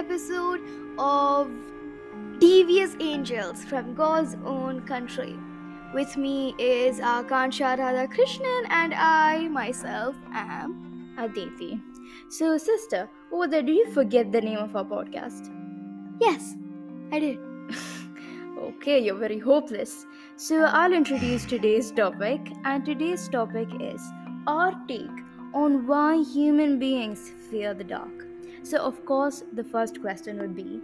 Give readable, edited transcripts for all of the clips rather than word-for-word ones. episode of Devious Angels from God's Own Country. With me is Akansha Radhakrishnan, and I myself am Aditi. So sister, over there, did you forget the name of our podcast? Yes, I did. Okay, you're very hopeless. So I'll introduce today's topic, and today's topic is our take on why human beings fear the dark. So of course, the first question would be,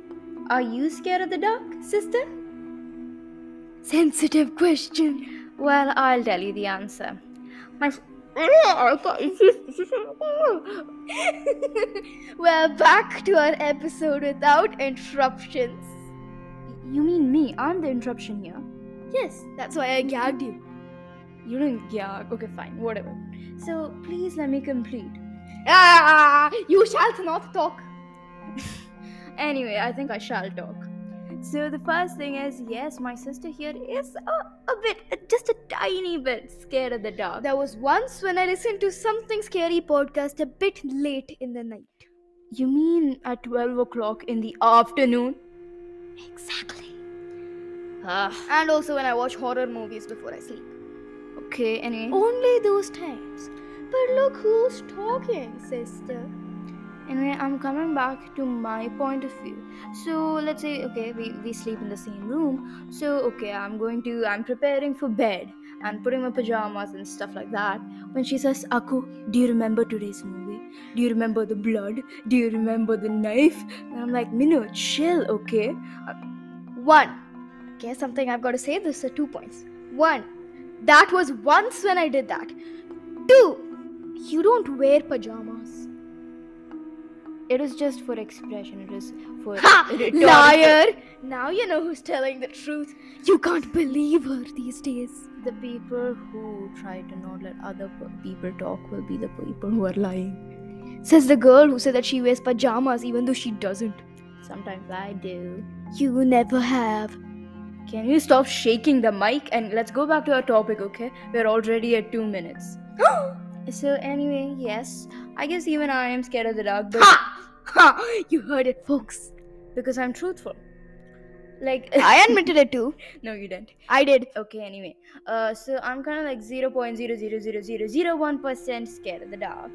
are you scared of the dark, sister? Sensitive question. Well, I'll tell you the answer. Well, back to our episode without interruptions. You mean me? I'm the interruption here. Yes, that's why I gagged you. You didn't gag. Okay, fine, whatever. So, please let me complete. You shall not talk. Anyway, I think I shall talk. So the first thing is, yes, my sister here is a bit, just a tiny bit scared of the dark. There was once when I listened to Something Scary podcast a bit late in the night. You mean at 12 o'clock in the afternoon? Exactly. And also when I watch horror movies before I sleep. Okay, anyway. Only those times. But look who's talking, sister. Anyway, I'm coming back to my point of view. So, let's say, okay, we sleep in the same room. So, okay, I'm preparing for bed. I'm putting my pajamas and stuff like that. When she says, Aku, do you remember today's movie? Do you remember the blood? Do you remember the knife? And I'm like, Minu, chill, okay? One. Okay, something I've got to say. This are 2 points. One. That was once when I did that. Two. You don't wear pajamas. It is just for expression, it is for... Ha! Liar! Now you know who's telling the truth. You can't believe her these days. The people who try to not let other people talk will be the people who are lying. Says the girl who said that she wears pajamas even though she doesn't. Sometimes I do. You never have. Can you stop shaking the mic and let's go back to our topic, okay? We're already at 2 minutes. So anyway, yes, I guess even I am scared of the dark, but... Ha! Ha! You heard it, folks. Because I'm truthful. Like... I admitted it too. No, you didn't. I did. Okay, anyway. So I'm kind of like 0.00001% scared of the dark.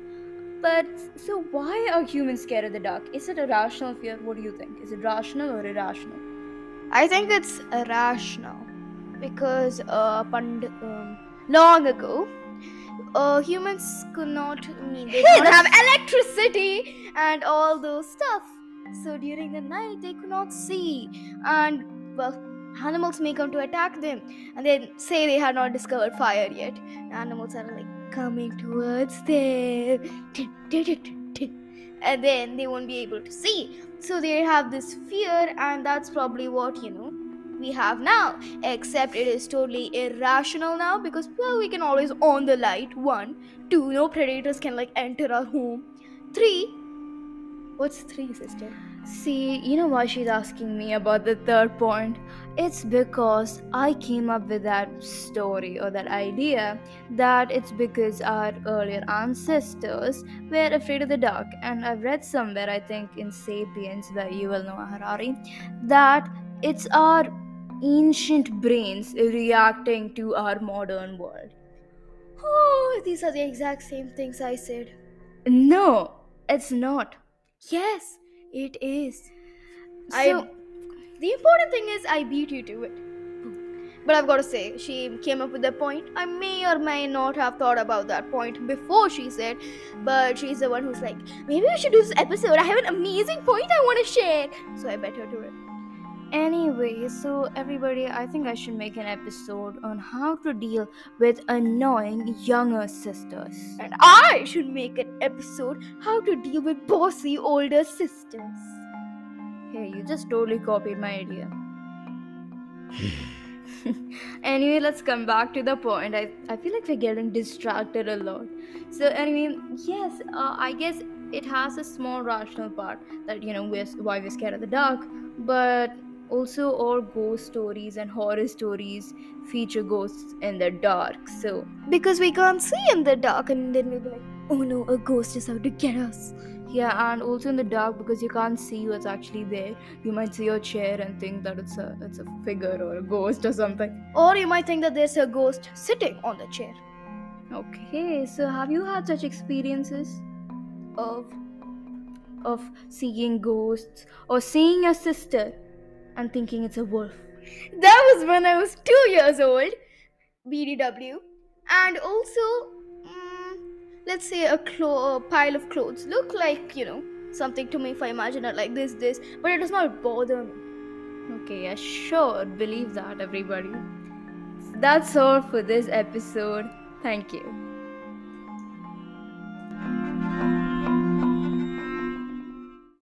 But, so why are humans scared of the dark? Is it a rational fear? What do you think? Is it rational or irrational? I think it's irrational. Because, long ago... humans could not, they didn't have electricity and all those stuff. So during the night, they could not see. And, well, animals may come to attack them. And they say they had not discovered fire yet. Animals are like coming towards them. And then they won't be able to see. So they have this fear, and that's probably what, we have now, except it is totally irrational now because, well, we can always on the light. 1, 2, no predators can enter our home. 3, what's 3, sister? See, you know why she's asking me about the third point? It's because I came up with that story or that idea that it's because our earlier ancestors were afraid of the dark. And I've read somewhere, I think in Sapiens, where you will know Harari, that it's our ancient brains reacting to our modern world. Oh, these are the exact same things I said. No, it's not. Yes, it is. The important thing is I beat you to it. But I've got to say, she came up with the point. I may or may not have thought about that point before she said. But she's the one who's like, maybe we should do this episode. I have an amazing point I want to share. So I bet her to it. Anyway, so everybody, I think I should make an episode on how to deal with annoying younger sisters. And I should make an episode how to deal with bossy older sisters. Hey, you just totally copied my idea. Anyway, let's come back to the point. I feel like we're getting distracted a lot. So anyway, yes, I guess it has a small rational part that, why we're scared of the dark. But... also, all ghost stories and horror stories feature ghosts in the dark, so... because we can't see in the dark, and then we'll be like... oh no, a ghost is out to get us. Yeah, and also in the dark, because you can't see what's actually there. You might see your chair and think that it's a figure or a ghost or something. Or you might think that there's a ghost sitting on the chair. Okay, so have you had such experiences of seeing ghosts or seeing your sister and thinking it's a wolf? That was when I was 2 years old, BDW. And also, let's say a pile of clothes look like, you know, something to me if I imagine it like this, but it does not bother me. Okay, yeah, sure, believe that, everybody. That's all for this episode. Thank you.